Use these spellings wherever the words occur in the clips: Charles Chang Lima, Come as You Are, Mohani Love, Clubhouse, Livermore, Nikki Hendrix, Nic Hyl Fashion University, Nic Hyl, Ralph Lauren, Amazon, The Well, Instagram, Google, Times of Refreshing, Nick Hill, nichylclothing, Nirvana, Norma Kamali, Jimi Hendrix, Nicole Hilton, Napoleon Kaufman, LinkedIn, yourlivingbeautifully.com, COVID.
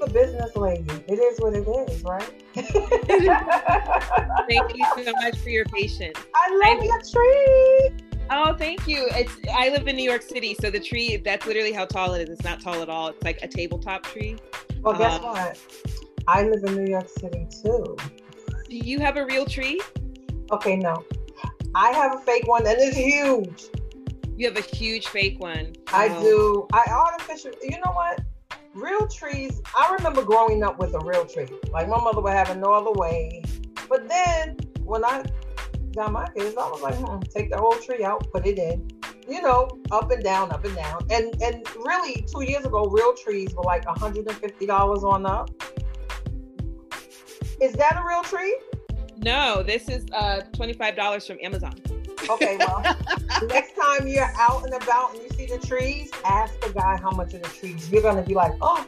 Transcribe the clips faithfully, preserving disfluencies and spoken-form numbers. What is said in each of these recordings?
A business lady. It is what it is, right? Thank you so much for your patience. I love I, your tree. Oh, thank you. It's I live in New York City, so the tree, that's literally how tall it is. It's not tall at all. It's like a tabletop tree. Well, guess um, what? I live in New York City too. Do you have a real tree? Okay, no. I have a fake one and it's huge. You have a huge fake one. I um, do. I artificial, you know what? Real trees, I remember growing up with a real tree. Like my mother would have it no other way. But then when I got my kids, I was like, hmm, take the whole tree out, put it in. You know, up and down, up and down. And and really, two years ago, real trees were like one hundred fifty dollars on up. Is that a real tree? No, this is uh, twenty-five dollars from Amazon. Okay, well, next time you're out and about and you see the trees, ask the guy how much of the trees. You're going to be like, oh,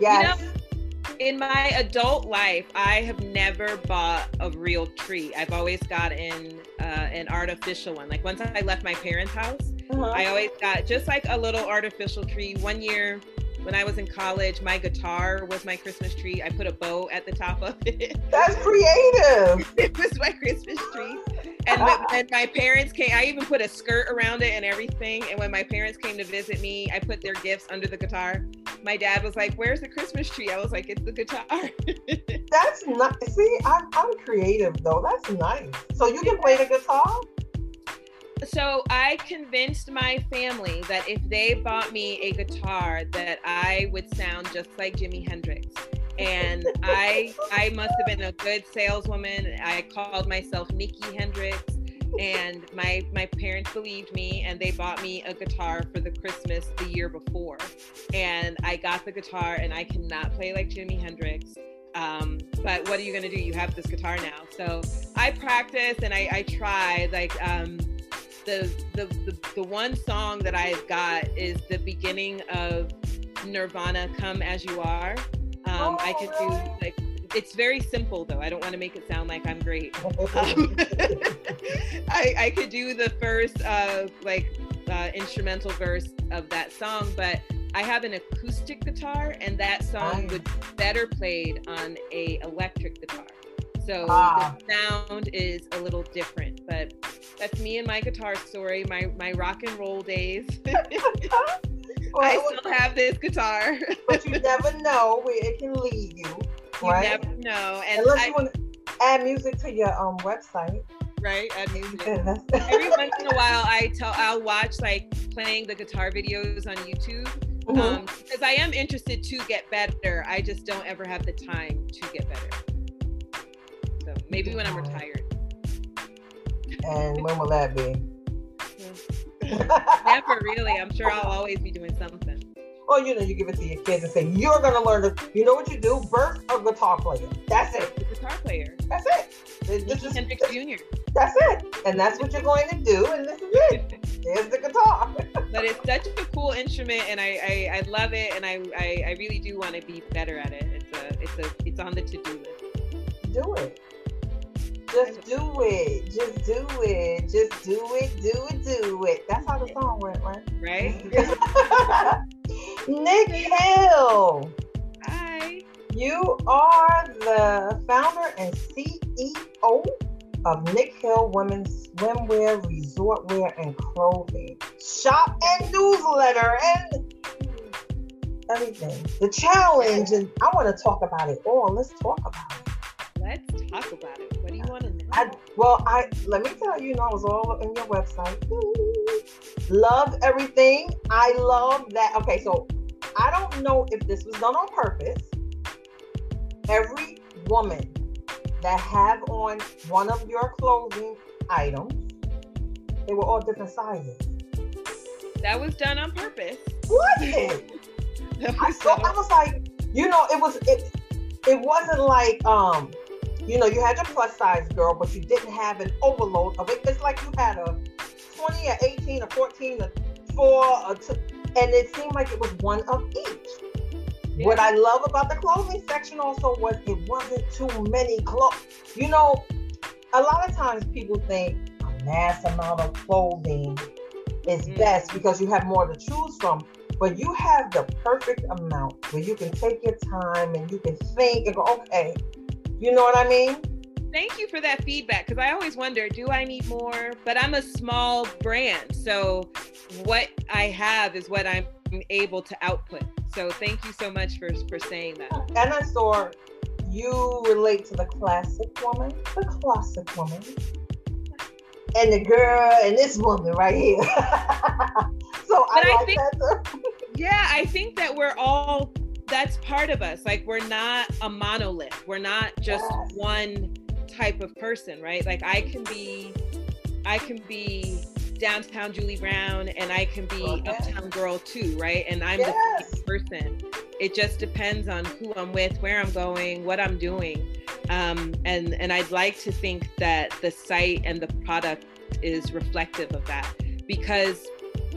yes. You know, in my adult life, I have never bought a real tree. I've always gotten uh, an artificial one. Like once I left my parents' house, uh-huh. I always got just like a little artificial tree. One year when I was in college, my guitar was my Christmas tree. I put a bow at the top of it. That's creative. It was my Christmas tree. And when, when my parents came, I even put a skirt around it and everything. And when my parents came to visit me, I put their gifts under the guitar. My dad was like, where's the Christmas tree? I was like, it's the guitar. That's nice. See, I'm, I'm creative though. That's nice. So you can play the guitar? So I convinced my family that if they bought me a guitar, that I would sound just like Jimi Hendrix. And I I must have been a good saleswoman. I called myself Nikki Hendrix, and my my parents believed me, and they bought me a guitar for the Christmas the year before. And I got the guitar, and I cannot play like Jimi Hendrix. Um, but what are you going to do? You have this guitar now. So I practice, and I, I try. Like um, the, the, the, the one song that I've got is the beginning of Nirvana, Come as You Are. Um, oh, I could do like, it's very simple though. I don't want to make it sound like I'm great. Um, I, I could do the first uh, like uh, instrumental verse of that song, but I have an acoustic guitar and that song oh. would be better played on a electric guitar. So ah. the sound is a little different, but that's me and my guitar story, my, my rock and roll days. Well, I still have this guitar. But you never know where it can lead you, right? You never know. And unless I, you want to add music to your um website. Right, add music. Every once in a while, I tell, I'll watch like playing the guitar videos on YouTube. Mm-hmm. Um, because I am interested to get better. I just don't ever have the time to get better. So maybe when I'm retired. And when will that be? Never really. I'm sure I'll always be doing something. Well, you know, you give it to your kids and say, you're going to learn to, you know what you do? Birth a guitar player. That's it. A guitar player. That's it. This is Hendrix Junior That's it. And that's what you're going to do. And this is it. There's the guitar. But it's such a cool instrument and I, I, I love it. And I, I, I really do want to be better at it. It's a, it's a, it's on the to-do list. Do it. Just do it, just do it, just do it, do it, do it. That's how the song went, right? Right? Nic Hyl. Hi. You are the founder and C E O of Nic Hyl Women's Swimwear, Resort Wear, and Clothing. Shop and newsletter and everything. The challenge, and I want to talk about it all. Let's talk about it. let's talk about it. What do you want to know? I, well, I let me tell you, you know, I was all in your website. Loved everything. I love that. Okay, so I don't know if this was done on purpose. Every woman that have on one of your clothing items, they were all different sizes. That was done on purpose. Was it? I saw. I was like, you know, it was it. It wasn't like, um, you know, you had your plus size girl, but you didn't have an overload of it. It's like you had a twenty, or eighteen, or fourteen, or four, or two, and it seemed like it was one of each. Yeah. What I love about the clothing section also was it wasn't too many clothes. You know, a lot of times people think a mass amount of clothing is mm. best because you have more to choose from. But you have the perfect amount where you can take your time and you can think and go, okay, you know what I mean? Thank you for that feedback, because I always wonder, do I need more? But I'm a small brand, so what I have is what I'm able to output. So thank you so much for, for saying that. And I saw you relate to the classic woman, the classic woman, and the girl, and this woman right here. So I, I like think, that. Yeah, I think that we're all, that's part of us. Like, we're not a monolith. We're not just yes. one type of person, right? Like, I can be, I can be downtown Julie Brown, and I can be okay. uptown girl too, right? And I'm yes. the person. It just depends on who I'm with, where I'm going, what I'm doing. Um, and, and I'd like to think that the site and the product is reflective of that, because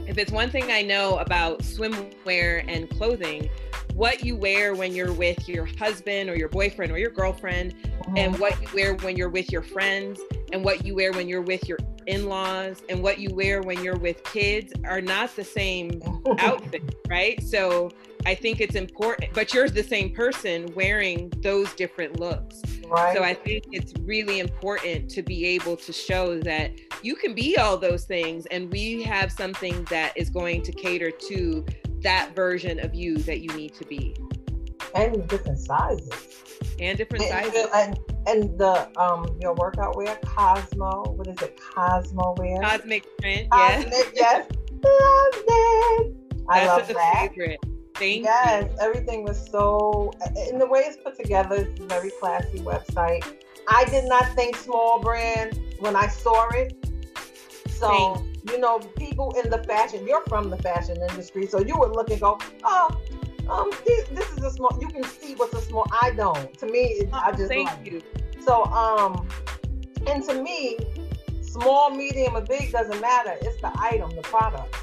if it's one thing I know about swimwear and clothing, what you wear when you're with your husband or your boyfriend or your girlfriend, mm-hmm. and what you wear when you're with your friends, and what you wear when you're with your in-laws, and what you wear when you're with kids are not the same outfit, right? So I think it's important, but you're the same person wearing those different looks. Right. So I think it's really important to be able to show that you can be all those things, and we have something that is going to cater to that version of you that you need to be. And different sizes. And different and, sizes. And, and the um your workout wear, Cosmo, what is it? Cosmo wear? Cosmic print, yes. Cosmic, yes. Love it. I That's love a that. Favorite. Thank yes, you. Everything was so, in the way it's put together, it's a very classy website. I did not think small brand when I saw it. So, Thanks. you know, people in the fashion, you're from the fashion industry, so you would look and go, oh, um, this, this is a small, you can see what's a small, I don't. To me, it, oh, I just Thank like you. It. So, um, and to me, small, medium, or big doesn't matter. It's the item, the product.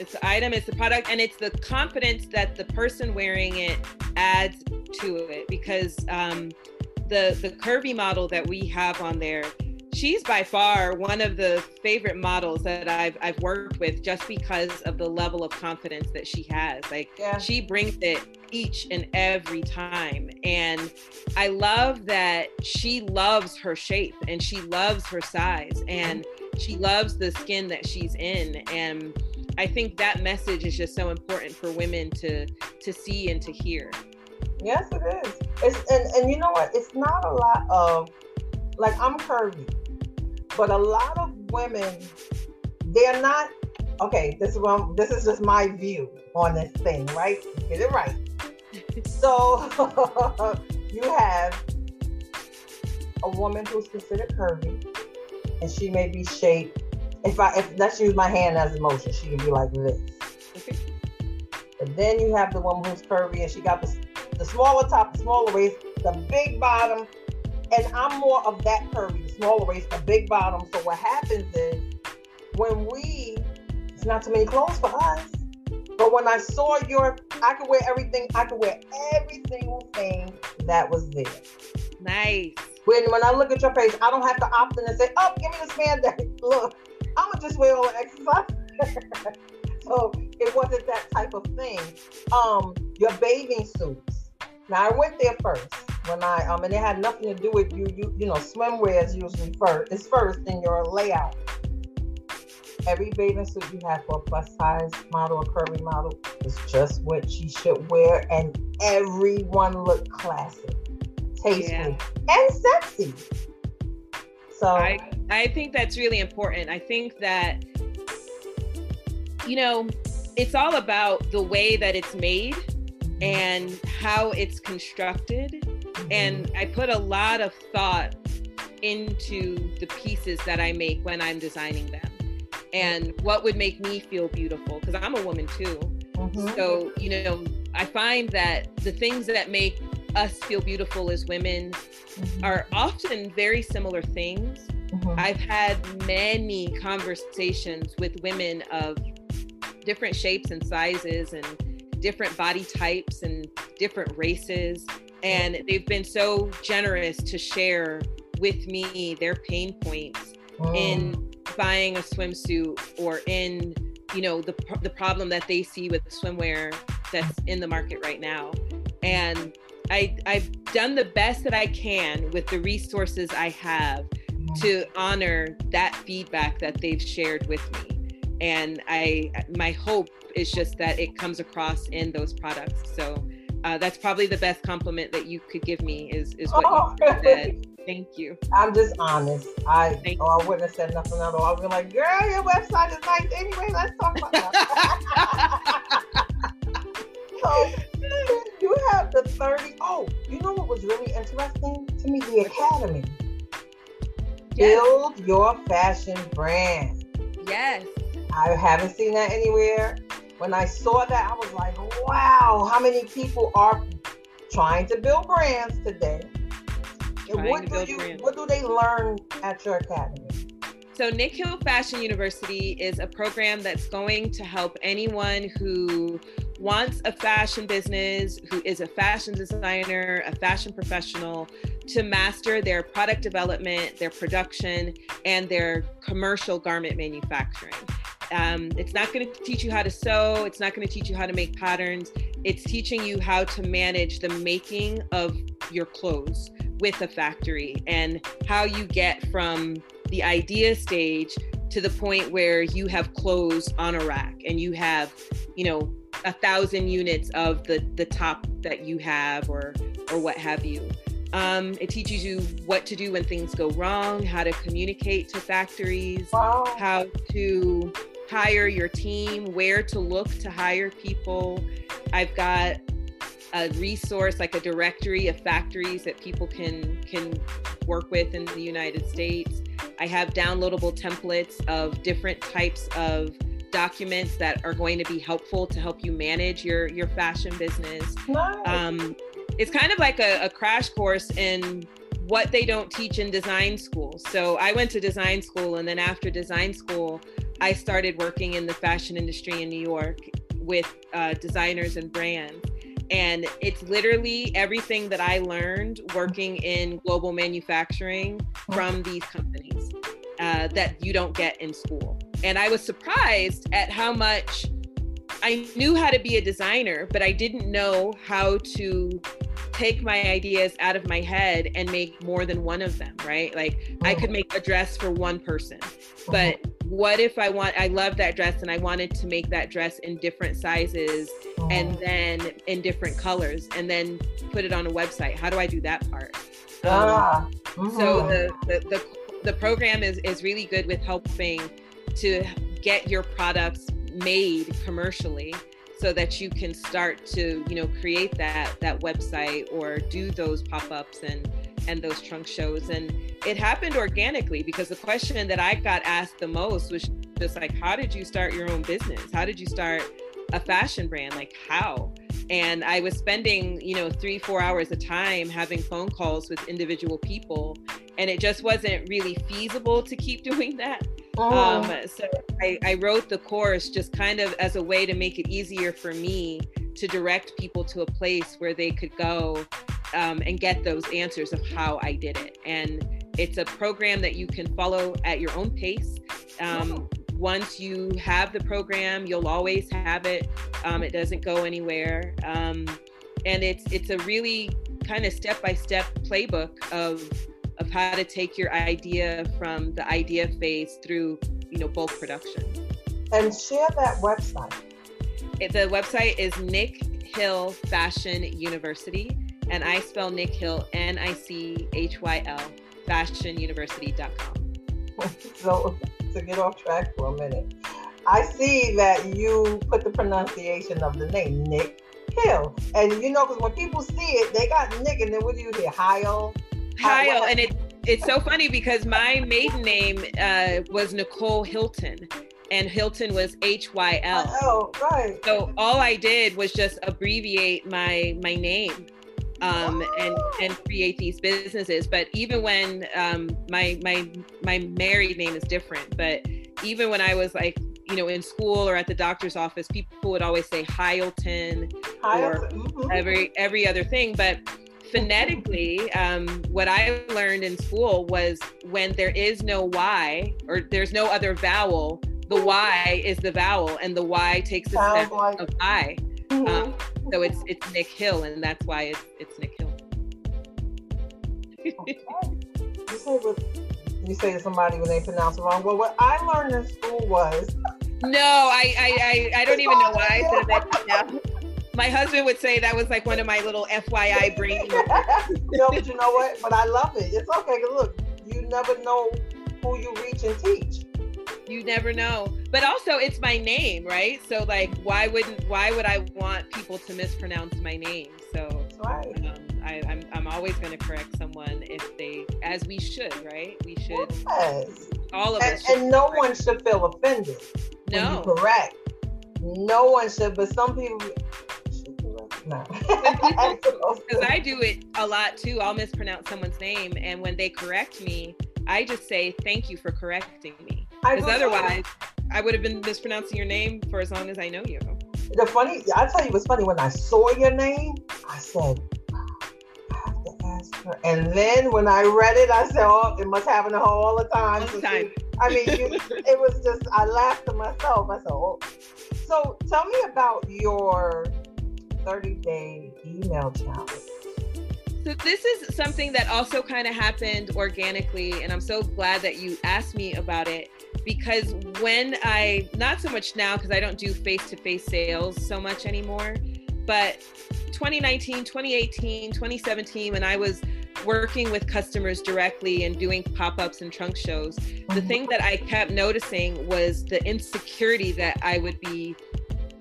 It's the item, it's the product, and it's the confidence that the person wearing it adds to it. Because um, the the curvy model that we have on there, she's by far one of the favorite models that I've I've worked with, just because of the level of confidence that she has. Like, yeah. she brings it each and every time. And I love that she loves her shape, and she loves her size, and she loves the skin that she's in. And I think that message is just so important for women to to see and to hear. Yes, it is. It's, and, and you know what? It's not a lot of, like, I'm curvy, but a lot of women, they're not, okay, this is, what I'm, this is just my view on this thing, right? Get it right. So you have a woman who's considered curvy, and she may be shaped, If I if let's use my hand as a motion, she can be like this. Okay. But then you have the woman who's curvy, and she got the, the smaller top, the smaller waist, the big bottom, and I'm more of that curvy, the smaller waist, the big bottom. So what happens is, when we, it's not too many clothes for us, but when I saw your, I could wear everything, I could wear every single thing that was there. Nice. When when I look at your page, I don't have to opt in and say, oh, give me this spandex. Look. I'm going to just wear all the exercise. So it wasn't that type of thing. Um, your bathing suits. Now, I went there first when I, um, and it had nothing to do with you. You, you know, swimwear is usually first. It's first in your layout. Every bathing suit you have for a plus size model or curvy model is just what she should wear. And everyone looked classic. tasteful, yeah. and sexy. So I, I think that's really important. I think that, you know, it's all about the way that it's made and how it's constructed. Mm-hmm. And I put a lot of thought into the pieces that I make when I'm designing them and what would make me feel beautiful, because I'm a woman too. Mm-hmm. So, you know, I find that the things that make us feel beautiful as women mm-hmm. are often very similar things. Mm-hmm. I've had many conversations with women of different shapes and sizes and different body types and different races. And they've been so generous to share with me their pain points oh. in buying a swimsuit or in, you know, the the problem that they see with swimwear that's in the market right now. And I, I've done the best that I can with the resources I have to honor that feedback that they've shared with me. And I, my hope is just that it comes across in those products. So uh, that's probably the best compliment that you could give me is, is what oh. you said. Thank you. I'm just honest. I oh, I wouldn't have said nothing at all. I'd be like, girl, your website is nice anyway. Let's talk about that. So you have the thirty. Oh, you know what was really interesting to me? The Academy. Yes. Build your fashion brand. Yes. I haven't seen that anywhere. When I saw that, I was like, wow, how many people are trying to build brands today? What do you, brands. What do they learn at your academy? So Nic Hyl Fashion University is a program that's going to help anyone who wants a fashion business, who is a fashion designer, a fashion professional, to master their product development, their production, and their commercial garment manufacturing. Um, it's not going to teach you how to sew. It's not going to teach you how to make patterns. It's teaching you how to manage the making of your clothes with a factory and how you get from the idea stage to the point where you have clothes on a rack and you have, you know, a thousand units of the, the top that you have or, or what have you. Um, it teaches you what to do when things go wrong, how to communicate to factories, wow. how to hire your team, where to look to hire people. I've got a resource, like a directory of factories that people can can work with in the United States. I have downloadable templates of different types of documents that are going to be helpful to help you manage your, your fashion business. Nice. Um, it's kind of like a, a crash course in what they don't teach in design school. So I went to design school, and then after design school, I started working in the fashion industry in New York with uh, designers and brands. And it's literally everything that I learned working in global manufacturing from these companies uh, that you don't get in school. And I was surprised at how much I knew how to be a designer, but I didn't know how to take my ideas out of my head and make more than one of them, right? Like mm-hmm. I could make a dress for one person, mm-hmm. but what if I want, I love that dress and I wanted to make that dress in different sizes mm-hmm. and then in different colors and then put it on a website. How do I do that part? Ah. Um, mm-hmm. So the, the, the, the program is, is really good with helping to get your products made commercially, so that you can start to, you know, create that that website or do those pop-ups and and those trunk shows. And it happened organically, because the question that I got asked the most was just like, how did you start your own business? How did you start a fashion brand? Like how? And I was spending, you know, three, four hours a time having phone calls with individual people, and it just wasn't really feasible to keep doing that. Oh. Um, so I, I wrote the course just kind of as a way to make it easier for me to direct people to a place where they could go um, and get those answers of how I did it. And it's a program that you can follow at your own pace. Um, oh. Once you have the program, you'll always have it. Um, it doesn't go anywhere. Um, and it's it's a really kind of step-by-step playbook of of how to take your idea from the idea phase through, you know, bulk production. And share that website. It, the website is Nic Hyl Fashion University, and I spell Nic Hyl, N I C H Y L, fashion university dot com. So, to get off track for a minute, I see that you put the pronunciation of the name, Nic Hyl. And you know, because when people see it, they got Nick, and then what do you hear? Hyl? Hyl, and it, it's so funny because my maiden name uh, was Nicole Hilton. And Hilton was H Y L. Oh, right. So all I did was just abbreviate my my name um, oh. and, and create these businesses. But even when um, my my my married name is different, but even when I was like, you know, in school or at the doctor's office, people would always say Hylton or mm-hmm. every, every other thing. But phonetically, um, what I learned in school was when there is no Y or there's no other vowel, the Y is the vowel, and the Y takes the step like- of I. Mm-hmm. Um, so it's it's Nic Hyl, and that's why it's it's Nic Hyl. Okay. You say what, you say to somebody when they pronounce it wrong. Well, what I learned in school was no, I I I, I don't even know why I said that. Now, my husband would say that was like one of my little F Y I brain. No, but you know what? But I love it. It's okay. Look, you never know who you reach and teach. You never know. But also it's my name, right? So like, why wouldn't, why would I want people to mispronounce my name? So right. um, I, I'm, I'm always going to correct someone if they, as we should, right? We should, yes. all of and, us. And no correct. one should feel offended. No. Correct. No one should, but some people should be like, no. Because I do it a lot too. I'll mispronounce someone's name. And when they correct me, I just say, thank you for correcting me. Because otherwise, I would have been mispronouncing your name for as long as I know you. The funny, I'll tell you what's funny. When I saw your name, I said, wow, I have to ask her. And then when I read it, I said, oh, it must happen to her all the time. All the time. She, I mean, you, it was just, I laughed to myself. I said, oh. So tell me about your thirty-day email challenge. So this is something that also kind of happened organically, and I'm so glad that you asked me about it. Because when I, not so much now, because I don't do face-to-face sales so much anymore, but twenty nineteen, twenty eighteen, twenty seventeen, when I was working with customers directly and doing pop-ups and trunk shows, the thing that I kept noticing was the insecurity that I would be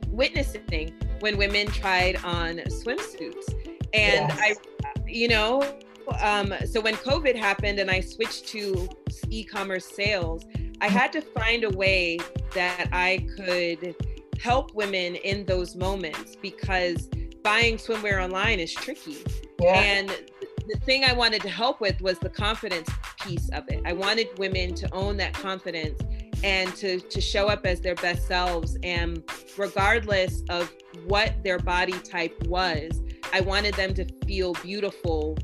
witnessing when women tried on swimsuits. And yes. I, you know, um, so when COVID happened and I switched to e-commerce sales, I had to find a way that I could help women in those moments because buying swimwear online is tricky. Yeah. And the thing I wanted to help with was the confidence piece of it. I wanted women to own that confidence and to, to show up as their best selves. And regardless of what their body type was, I wanted them to feel beautiful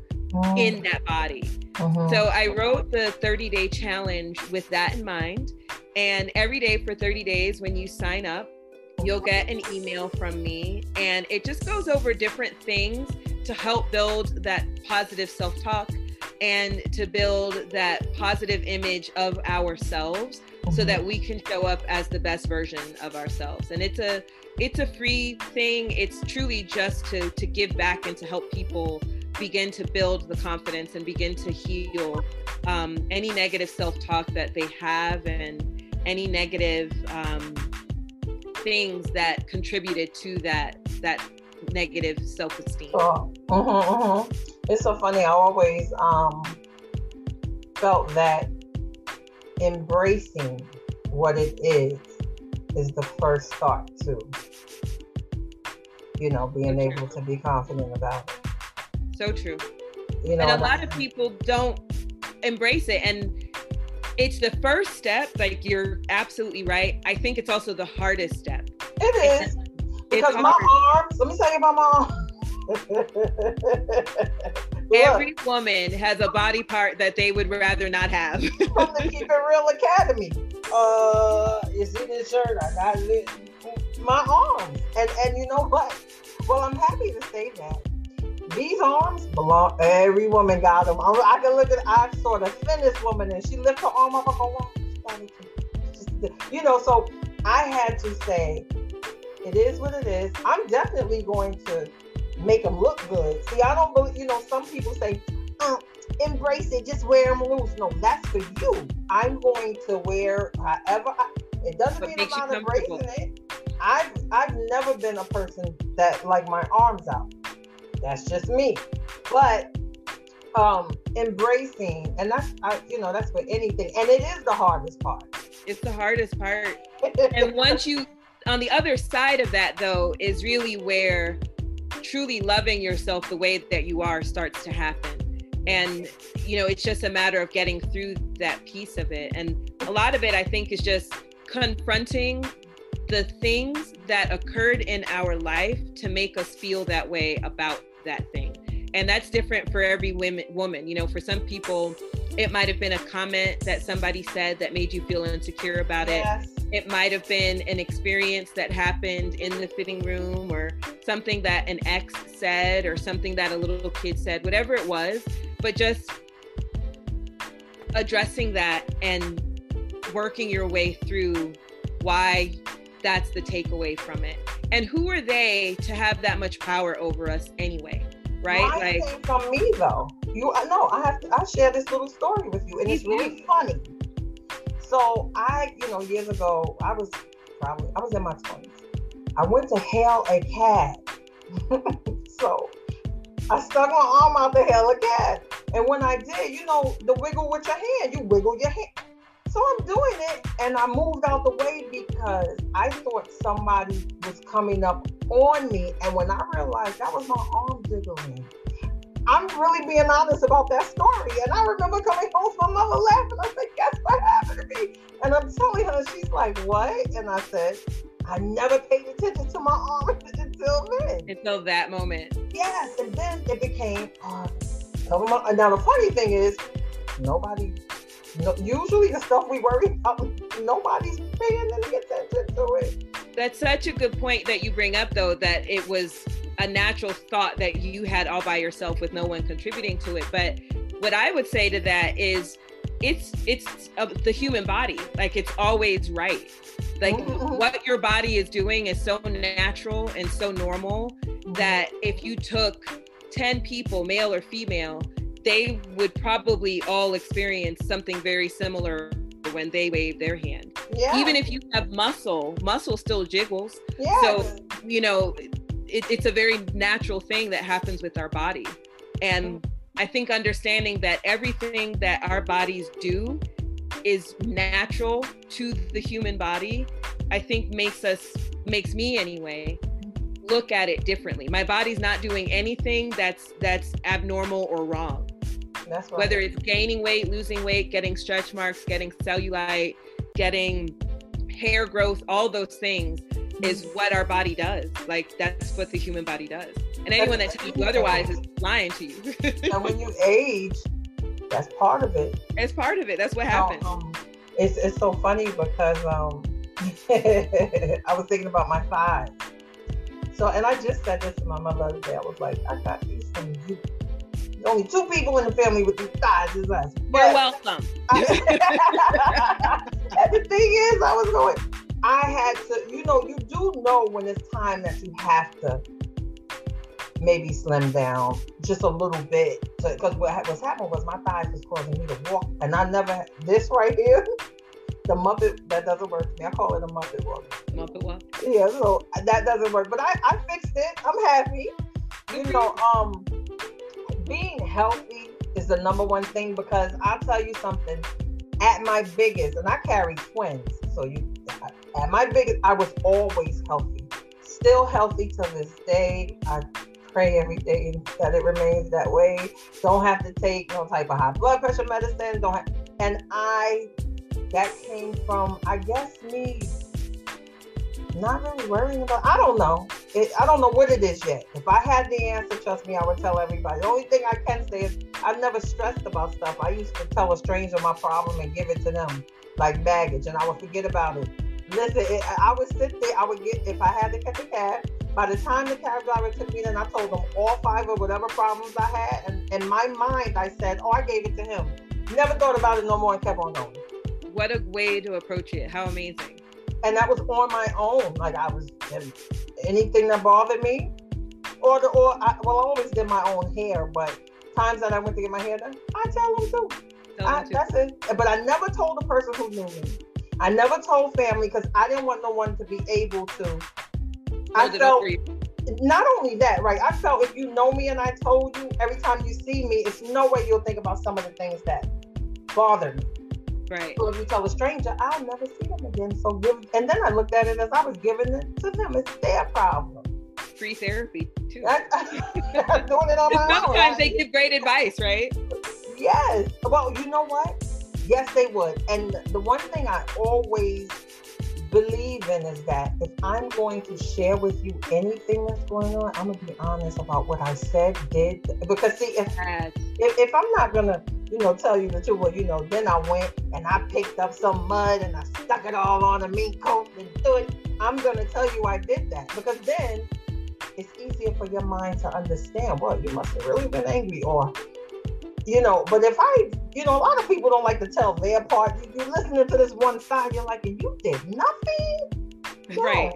in that body. Uh-huh. So I wrote the thirty-day challenge with that in mind. And every day for thirty days, when you sign up, you'll get an email from me. And it just goes over different things to help build that positive self-talk and to build that positive image of ourselves uh-huh. so that we can show up as the best version of ourselves. And it's a it's a free thing. It's truly just to to give back and to help people begin to build the confidence and begin to heal um, any negative self-talk that they have and any negative um, things that contributed to that that negative self-esteem. Oh, mm-hmm, mm-hmm. It's so funny. I always um, felt that embracing what it is is the first start to, you know, being able to be confident about it. So true. You know, and a lot of people don't embrace it. And it's the first step. Like, you're absolutely right. I think it's also the hardest step. It is. Because my arms, let me tell you about my arms. Every woman has a body part that they would rather not have. From the Keep It Real Academy. Uh, you see this shirt? I got it. My arms. And, and you know what? Well, I'm happy to say that. These arms belong, every woman got them. I, I can look at, I saw the thinnest woman and she lifts her arm up and go, wow, just, you know, so I had to say, it is what it is. I'm definitely going to make them look good. See, I don't believe, you know, some people say, oh, embrace it, just wear them loose. No, that's for you. I'm going to wear however I, it doesn't mean I'm not embracing it. I've, I've never been a person that like my arms out. That's just me. But um, embracing, and that's, I, you know, that's for anything. And it is the hardest part. It's the hardest part. And once you, on the other side of that, though, is really where truly loving yourself the way that you are starts to happen. And, you know, it's just a matter of getting through that piece of it. And a lot of it, I think, is just confronting the things that occurred in our life to make us feel that way about that thing. And that's different for every women, woman. You know, for some people, it might have been a comment that somebody said that made you feel insecure about it. Yes. It might have been an experience that happened in the fitting room, or something that an ex said, or something that a little kid said, whatever it was. But just addressing that and working your way through why that's the takeaway from it. And who are they to have that much power over us anyway? Right? Mine like came from me, though. You know, I have to, I share this little story with you, and it's really funny. So I, you know, years ago, I was probably I was in my twenties. I went to hail a cab. So I stuck my arm out to hail a cab, and when I did, you know, the wiggle with your hand, you wiggle your hand. So I'm doing it, and I moved out the way because I thought somebody was coming up on me. And when I realized that was my arm jiggling, I'm really being honest about that story. And I remember coming home from my mother laughing. I said, guess what happened to me? And I'm telling her, she's like, what? And I said, I never paid attention to my arm until then. Until that moment. Yes, and then it became, uh, now the funny thing is, nobody... No, usually the stuff we worry about, nobody's paying any attention to it. That's such a good point that you bring up, though, that it was a natural thought that you had all by yourself with no one contributing to it. But what I would say to that is it's it's uh, the human body. Like, it's always right. Like, mm-hmm. what your body is doing is so natural and so normal mm-hmm. that if you took ten people, male or female, they would probably all experience something very similar when they wave their hand. Yeah. Even if you have muscle, muscle still jiggles. Yes. So, you know, it, it's a very natural thing that happens with our body. And I think understanding that everything that our bodies do is natural to the human body, I think makes us, makes me anyway, look at it differently. My body's not doing anything that's that's abnormal or wrong. That's right. Whether it's gaining weight, losing weight, getting stretch marks, getting cellulite, getting hair growth, all those things is what our body does. Like, that's what the human body does. And anyone that tells you otherwise is lying to you. And when you age, that's part of it. It's part of it. That's what happens. Um, um, it's, it's so funny because um, I was thinking about my thighs. So, and I just said this to my mother the other day. I was like, I got these from you. Only two people in the family with these thighs is us. But you're welcome. I, and the thing is, I was going, I had to, you know, you do know when it's time that you have to maybe slim down just a little bit. Because what was happening was my thighs was causing me to walk. And I never, this right here. The Muppet, that doesn't work for me. I call it a Muppet walk. Muppet walk? Yeah, so that doesn't work. But I, I fixed it. I'm happy. You know, um, being healthy is the number one thing, because I'll tell you something. At my biggest, and I carry twins, so you, at my biggest, I was always healthy. Still healthy to this day. I pray every day that it remains that way. Don't have to take no type of high blood pressure medicine. Don't have, and I... That came from, I guess, me not really worrying about, I don't know. It, I don't know what it is yet. If I had the answer, trust me, I would tell everybody. The only thing I can say is I've never stressed about stuff. I used to tell a stranger my problem and give it to them like baggage, and I would forget about it. Listen, it, I would sit there, I would get, if I had to catch a cab, by the time the cab driver took me, then I told them all five of whatever problems I had. And in my mind, I said, oh, I gave it to him. Never thought about it no more and kept on going. What a way to approach it. How amazing. And that was on my own. Like, I was, anything that bothered me, Or the or I, well, I always did my own hair, but times that I went to get my hair done, I tell them too. Tell I, them that's too. it. But I never told the person who knew me. I never told family because I didn't want no one to be able to. Hold I felt not only that, right? I felt if you know me and I told you, every time you see me, it's no way you'll think about some of the things that bother me. Right. So if you tell a stranger, I'll never see them again. So give, and then I looked at it as I was giving it to them. It's their problem. Free therapy too. I, I, I'm doing it on my Sometimes own. Sometimes they give great advice, right? Yes. Well, you know what? Yes, they would. And the one thing I always believe in is that if I'm going to share with you anything that's going on, I'm gonna be honest about what I said, did, because see, if yes. if, if I'm not gonna, you know, tell you the truth, well, you know, then I went and I picked up some mud and I stuck it all on a mink coat and threw it. I'm gonna tell you I did that, because then it's easier for your mind to understand. Well, you must have really been angry, or you know. But if I, you know, a lot of people don't like to tell their part. You're listening to this one side, you're like, you did nothing. No. Right.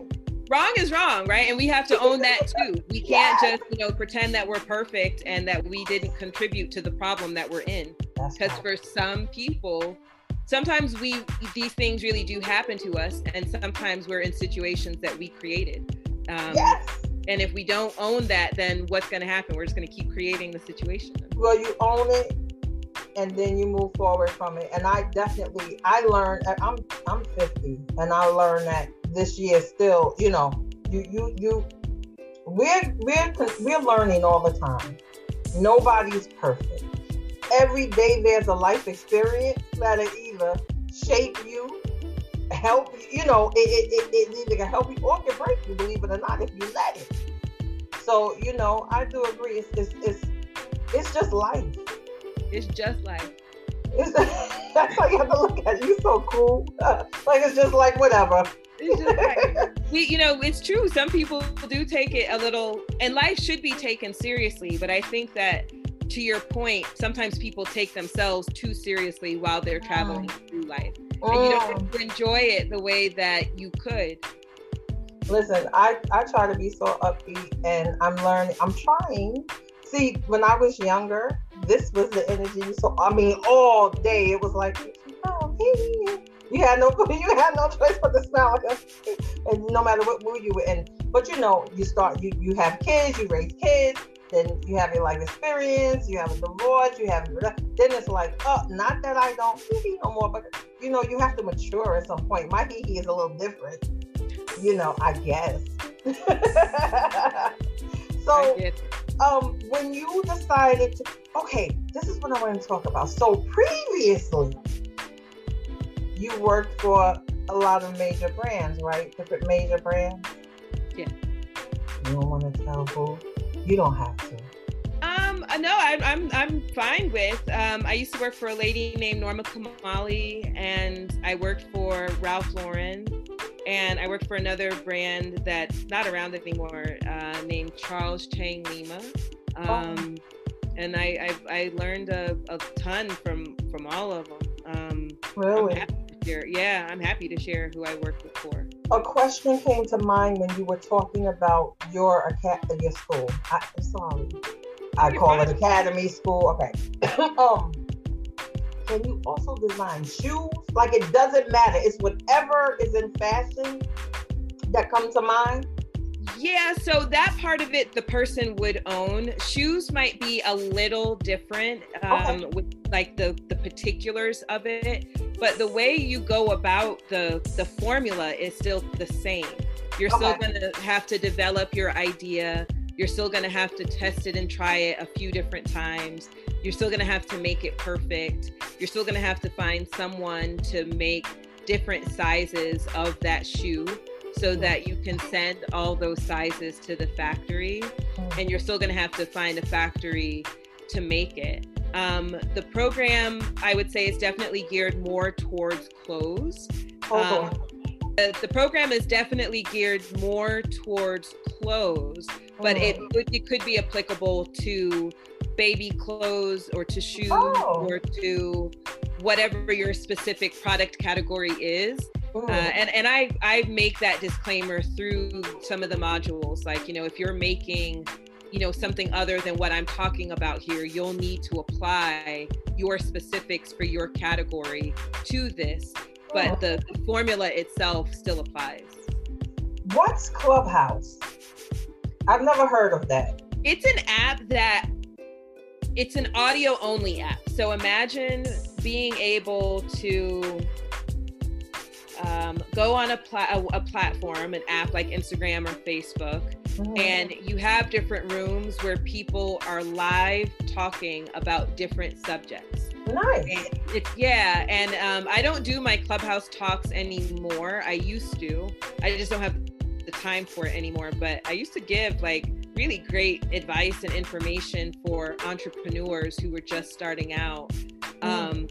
Wrong is wrong, right? And we have to own that too. We can't yes. just, you know, pretend that we're perfect and that we didn't contribute to the problem that we're in. Because right. for some people, sometimes we, these things really do happen to us. And sometimes we're in situations that we created. Um, yes. And if we don't own that, then what's going to happen? We're just going to keep creating the situation. Well, you own it, and then you move forward from it. And I definitely, I learned, I'm I'm fifty, and I learned that this year still, you know, you, you, you, we're, we're, we're learning all the time. Nobody's perfect. Every day there's a life experience that'll either shape you, help you, you know, it, it, it, it either can help you or can break you, believe it or not, if you let it. So, you know, I do agree. It's it's it's, it's just life. It's just life. It's, that's how you have to look at it. You're so cool. Like, it's just like whatever. It's just like, we, you know, it's true. Some people do take it a little, and life should be taken seriously. But I think that, to your point, sometimes people take themselves too seriously while they're traveling oh. through life. And you don't enjoy it the way that you could. Listen, I, I try to be so upbeat, and I'm learning. I'm trying. See, when I was younger, this was the energy. So I mean, all day it was like, oh, hey. you had no you had no choice but to smile, and no matter what mood you were in. But you know, you start you you have kids, you raise kids. Then you have your life experience, you have a divorce, you have, then it's like, oh, not that I don't hee-hee no more, but you know, you have to mature at some point. My hee-hee is a little different, you know, I guess. So, I get um, when you decided to, okay, this is what I want to talk about. So previously, you worked for a lot of major brands, right? Different major brands? Yeah. You don't want to tell who? You don't have to. Um, no, I, I'm I'm fine with. Um, I used to work for a lady named Norma Kamali, and I worked for Ralph Lauren, and I worked for another brand that's not around anymore, uh, named Charles Chang Lima. Um, oh. And I, I I learned a, a ton from from all of them. Um, really? I'm happy to share. Yeah, I'm happy to share who I worked with for. A question came to mind when you were talking about your academy, your school. I, I'm sorry, I You're call fine. It academy school. Okay. um, can you also design shoes? Like, it doesn't matter. It's whatever is in fashion that comes to mind. Yeah. So that part of it, the person would own. Shoes might be a little different, um, okay. with like the the particulars of it. But the way you go about the, the formula is still the same. You're okay. still going to have to develop your idea. You're still going to have to test it and try it a few different times. You're still going to have to make it perfect. You're still going to have to find someone to make different sizes of that shoe so that you can send all those sizes to the factory. And you're still going to have to find a factory to make it. Um, the program, I would say, is definitely geared more towards clothes. Oh, um, the, the program is definitely geared more towards clothes, but oh. it, it could be applicable to baby clothes or to shoes oh. or to whatever your specific product category is. Uh, and and I, I make that disclaimer through some of the modules. Like, you know, if you're making you know, something other than what I'm talking about here, you'll need to apply your specifics for your category to this, but the, the formula itself still applies. What's Clubhouse? I've never heard of that. It's an app that, it's an audio only app. So imagine being able to um, go on a, pla- a, a platform, an app like Instagram or Facebook, mm-hmm. and you have different rooms where people are live talking about different subjects. Nice. And it's, yeah, and um, I don't do my Clubhouse talks anymore. I used to. I just don't have the time for it anymore, but I used to give like really great advice and information for entrepreneurs who were just starting out, um,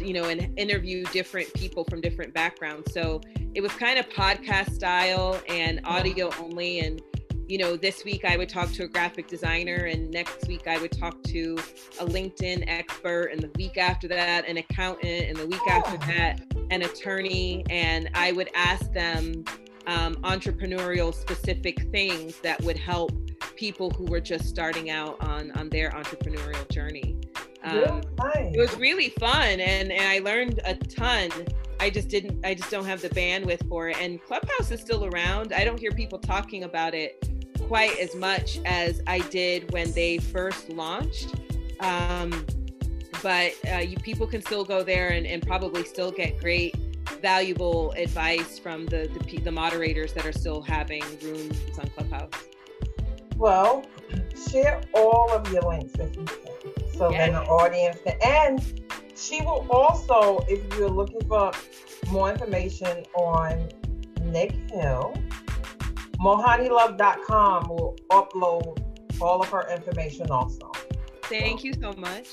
you know, and interview different people from different backgrounds. So it was kind of podcast style and audio only. And, you know, this week I would talk to a graphic designer, and next week I would talk to a LinkedIn expert, and the week after that, an accountant, and the week after that, an attorney. And I would ask them Um, entrepreneurial specific things that would help people who were just starting out on, on their entrepreneurial journey. Um, really? It was really fun, and, and I learned a ton. I just didn't, I just don't have the bandwidth for it. And Clubhouse is still around. I don't hear people talking about it quite as much as I did when they first launched. Um, but uh, you people can still go there and, and probably still get great valuable advice from the, the the moderators that are still having rooms on Clubhouse. Well, share all of your links if you can, so yeah. Then the audience can. And she will also, if you're looking for more information on Nic Hyl, mohani love dot com will upload all of her information also. Thank you so much.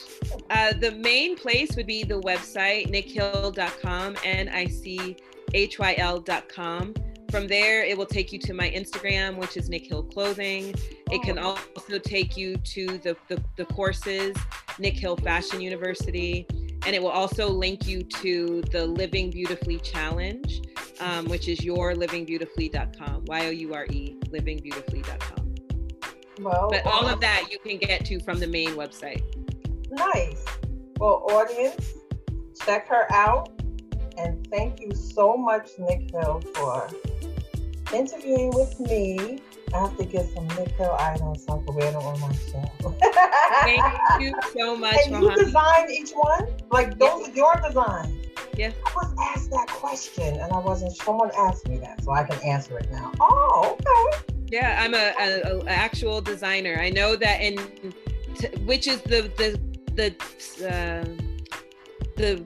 Uh, the main place would be the website, nick hyl dot com, N I C H Y L dot com. From there, it will take you to my Instagram, which is Nic Hyl Clothing. It can also take you to the, the, the courses, Nic Hyl Fashion University. And it will also link you to the Living Beautifully Challenge, um, which is your living beautifully dot com, Y O U R E, living beautifully dot com. Well, but all of that you can get to from the main website. Nice. Well, audience, check her out. And thank you so much, Nic Hyl, for interviewing with me. I have to get some Nic Hyl items so I can wear them on my show. Thank you so much, Mohani. And you designed each one? Like, those yes. are your designs? Yes. I was asked that question, and I wasn't, someone asked me that, so I can answer it now. Oh, okay. Yeah, I'm a, a, a actual designer. I know that, in t- which is the the the uh, the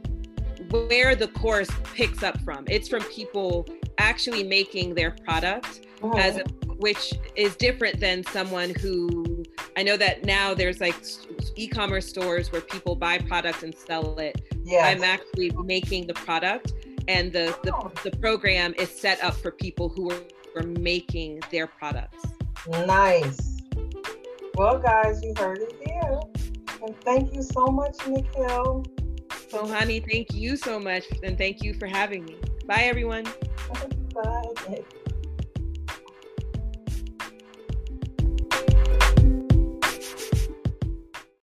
where the course picks up from. It's from people actually making their product, oh. as a, which is different than someone who, I know that now there's like e-commerce stores where people buy products and sell it. Yes. I'm actually making the product, and the, oh. the the program is set up for people who are. for making their products. Nice. Well, guys, you heard it here. And thank you so much, Nic Hyl. So, honey, thank you so much. And thank you for having me. Bye, everyone. Bye.